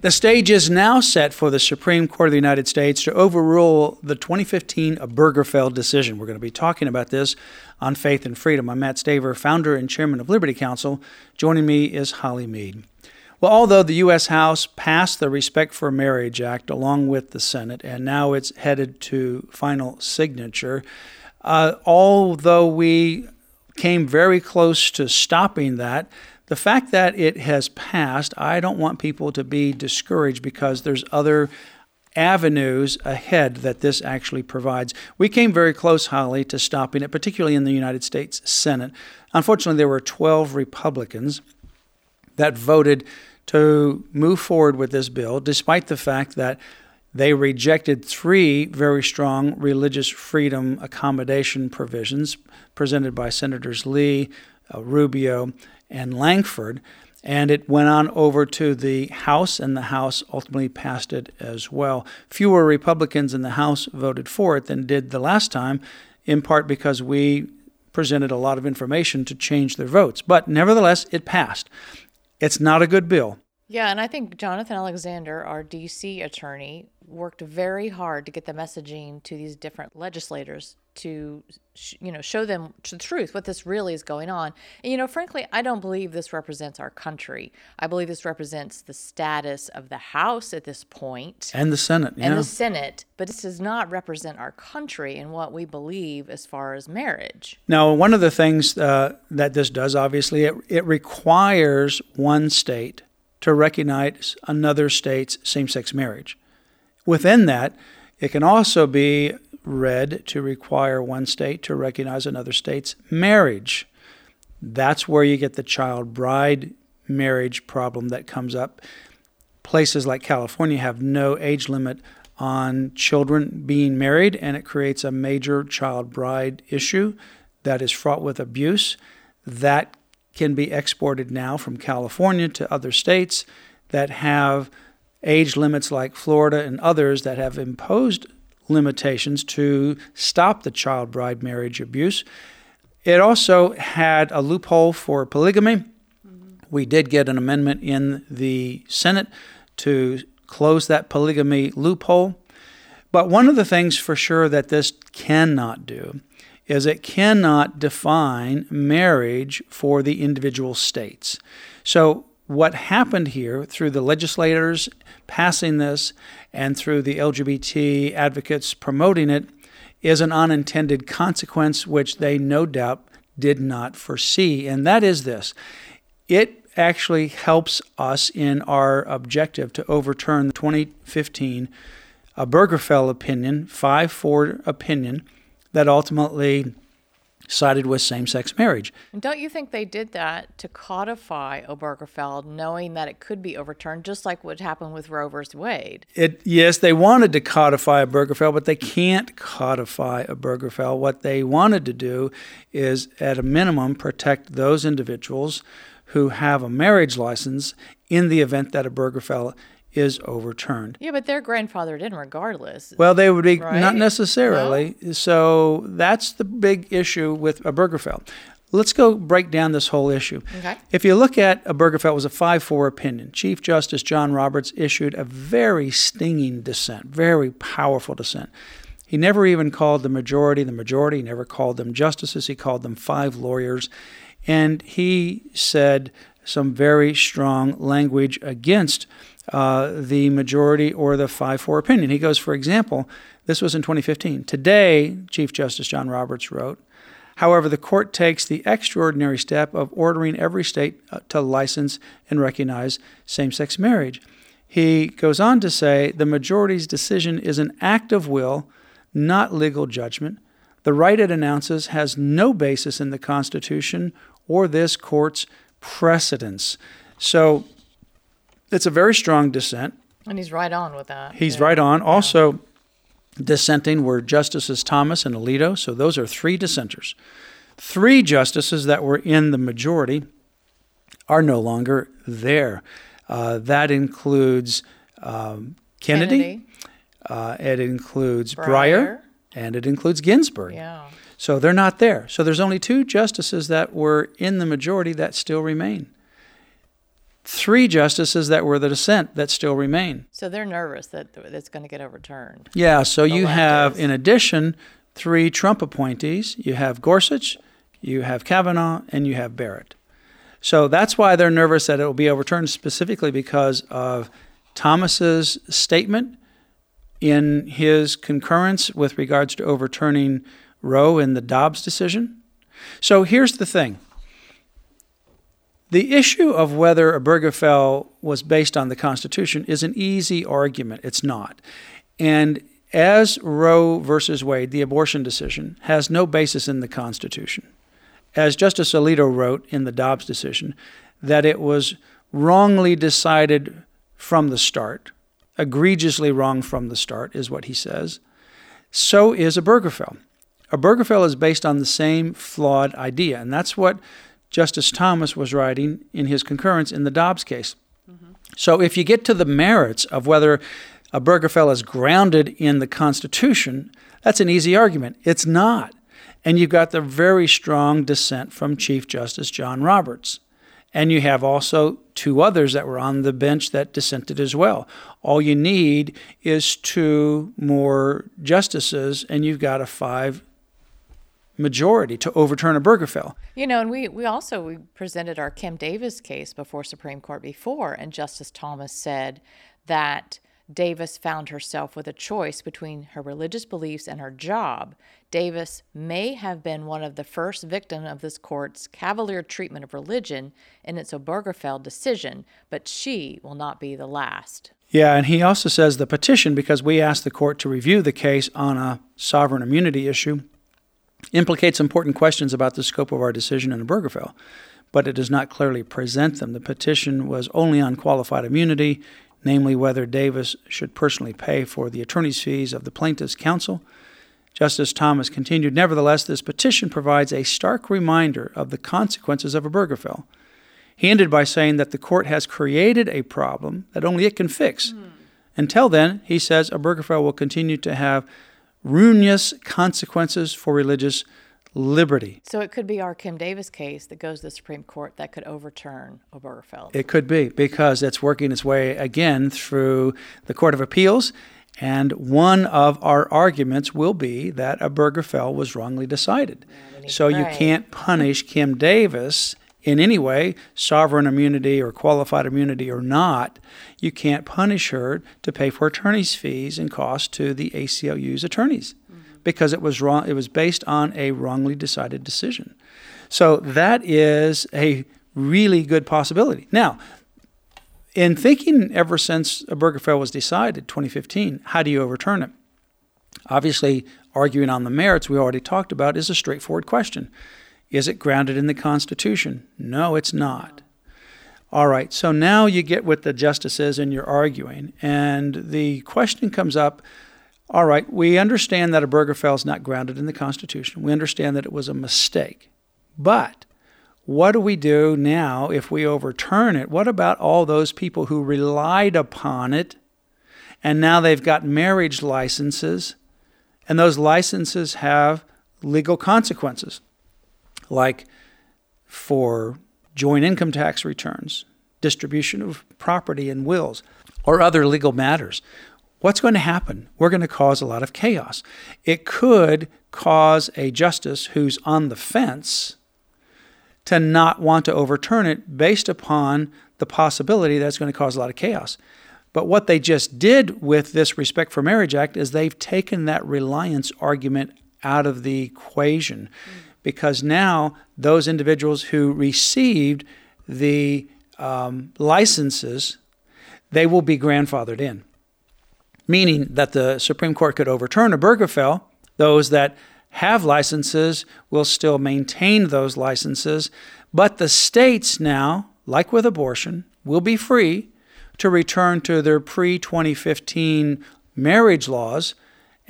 The stage is now set for the Supreme Court of the United States to overrule the 2015 Obergefell decision. We're going to be talking about this on Faith and Freedom. I'm Matt Staver, founder and chairman of Liberty Counsel. Joining me is Holly Mead. Well, although the U.S. House passed the Respect for Marriage Act along with the Senate, and now it's headed to final signature, although we came very close to stopping that, the fact that it has passed, I don't want people to be discouraged because there's other avenues ahead that this actually provides. We came very close, Holly, to stopping it, particularly in the United States Senate. Unfortunately, there were 12 Republicans that voted to move forward with this bill, despite the fact that they rejected three very strong religious freedom accommodation provisions presented by Senators Lee, Rubio, and Lankford, and it went on over to the House, and the House ultimately passed it as well. Fewer Republicans in the House voted for it than did the last time, in part because we presented a lot of information to change their votes. But nevertheless, it passed. It's not a good bill. Yeah, and I think Jonathan Alexander, our D.C. attorney, worked very hard to get the messaging to these different legislators to, show them the truth, what this really is going on. And, frankly, I don't believe this represents our country. I believe this represents the status of the House at this point. And the Senate, yeah. And the Senate. But this does not represent our country and what we believe as far as marriage. Now, one of the things that this does, obviously, it requires one state to recognize another state's same-sex marriage. Within that, it can also be read to require one state to recognize another state's marriage. That's where you get the child-bride marriage problem that comes up. Places like California have no age limit on children being married, and it creates a major child-bride issue that is fraught with abuse. That can be exported now from California to other states that have age limits like Florida and others that have imposed limitations to stop the child bride marriage abuse. It also had a loophole for polygamy. Mm-hmm. We did get an amendment in the Senate to close that polygamy loophole. But one of the things for sure that this cannot do is it cannot define marriage for the individual states. So what happened here through the legislators passing this and through the LGBT advocates promoting it is an unintended consequence which they no doubt did not foresee, and that is this. It actually helps us in our objective to overturn the 2015 Obergefell opinion, 5-4 opinion, that ultimately sided with same-sex marriage. Don't you think they did that to codify Obergefell, knowing that it could be overturned, just like what happened with Roe versus Wade? Yes, they wanted to codify Obergefell, but they can't codify Obergefell. What they wanted to do is, at a minimum, protect those individuals who have a marriage license in the event that Obergefell is overturned. Yeah, but they're grandfathered in regardless. Well, they would be, right? Not necessarily. No? So that's the big issue with Obergefell. Let's go break down this whole issue. Okay. If you look at Obergefell, it was a 5-4 opinion. Chief Justice John Roberts issued a very stinging dissent, very powerful dissent. He never even called the majority the majority. He never called them justices. He called them five lawyers. And he said some very strong language against the majority or the 5-4 opinion. He goes, for example, this was in 2015. Today, Chief Justice John Roberts wrote, however, the court takes the extraordinary step of ordering every state to license and recognize same-sex marriage. He goes on to say, the majority's decision is an act of will, not legal judgment. The right it announces has no basis in the Constitution or this court's precedents. So it's a very strong dissent. And he's right on with that. He's right on. Also, Dissenting were Justices Thomas and Alito, so those are three dissenters. Three justices that were in the majority are no longer there. That includes Kennedy. It includes Breyer, and it includes Ginsburg. Yeah. So they're not there. So there's only two justices that were in the majority that still remain. Three justices that were the dissent that still remain. So they're nervous that it's going to get overturned. Yeah, so you have, in addition, three Trump appointees. You have Gorsuch, you have Kavanaugh, and you have Barrett. So that's why they're nervous that it will be overturned, specifically because of Thomas's statement in his concurrence with regards to overturning Roe in the Dobbs decision. So here's the thing. The issue of whether Obergefell was based on the Constitution is an easy argument. It's not. And as Roe versus Wade, the abortion decision, has no basis in the Constitution, as Justice Alito wrote in the Dobbs decision, that it was wrongly decided from the start, egregiously wrong from the start is what he says, so is Obergefell. Obergefell is based on the same flawed idea, and that's what Justice Thomas was writing in his concurrence in the Dobbs case. Mm-hmm. So if you get to the merits of whether Obergefell is grounded in the Constitution, that's an easy argument. It's not. And you've got the very strong dissent from Chief Justice John Roberts. And you have also two others that were on the bench that dissented as well. All you need is two more justices, and you've got a 5 majority to overturn Obergefell. You know, and we also presented our Kim Davis case before Supreme Court before, and Justice Thomas said that Davis found herself with a choice between her religious beliefs and her job. Davis may have been one of the first victims of this court's cavalier treatment of religion in its Obergefell decision, but she will not be the last. Yeah, and he also says the petition, because we asked the court to review the case on a sovereign immunity issue, implicates important questions about the scope of our decision in Obergefell, but it does not clearly present them. The petition was only on qualified immunity, namely whether Davis should personally pay for the attorney's fees of the plaintiff's counsel. Justice Thomas continued, nevertheless, this petition provides a stark reminder of the consequences of Obergefell. He ended by saying that the court has created a problem that only it can fix. Until then, he says, Obergefell will continue to have ruinous consequences for religious liberty. So it could be our Kim Davis case that goes to the Supreme Court that could overturn Obergefell. It could be, because it's working its way again through the Court of Appeals. And one of our arguments will be that Obergefell was wrongly decided. So you can't punish Kim Davis in any way, sovereign immunity or qualified immunity or not. You can't punish her to pay for attorney's fees and costs to the ACLU's attorneys, because it was wrong. It was based on a wrongly decided decision. So that is a really good possibility. Now, in thinking ever since Obergefell was decided, 2015, how do you overturn it? Obviously, arguing on the merits we already talked about is a straightforward question. Is it grounded in the Constitution? No, it's not. All right, so now you get with the justices and you're arguing, and the question comes up, all right, we understand that Obergefell is not grounded in the Constitution. We understand that it was a mistake. But what do we do now if we overturn it? What about all those people who relied upon it, and now they've got marriage licenses, and those licenses have legal consequences, like for joint income tax returns, distribution of property and wills, or other legal matters? What's going to happen? We're going to cause a lot of chaos. It could cause a justice who's on the fence to not want to overturn it based upon the possibility that it's going to cause a lot of chaos. But what they just did with this Respect for Marriage Act is they've taken that reliance argument out of the equation, because now those individuals who received the licenses, they will be grandfathered in, meaning that the Supreme Court could overturn Obergefell. Those that have licenses will still maintain those licenses, but the states now, like with abortion, will be free to return to their pre-2015 marriage laws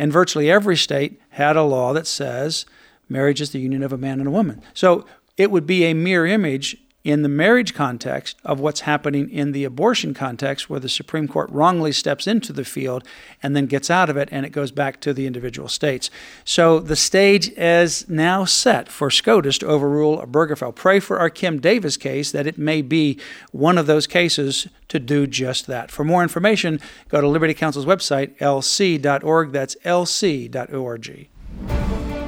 And virtually every state had a law that says marriage is the union of a man and a woman. So it would be a mirror image in the marriage context of what's happening in the abortion context, where the Supreme Court wrongly steps into the field and then gets out of it, and it goes back to the individual states. So the stage is now set for SCOTUS to overrule Obergefell. Pray for our Kim Davis case that it may be one of those cases to do just that. For more information, go to Liberty Counsel's website, lc.org. That's lc.org.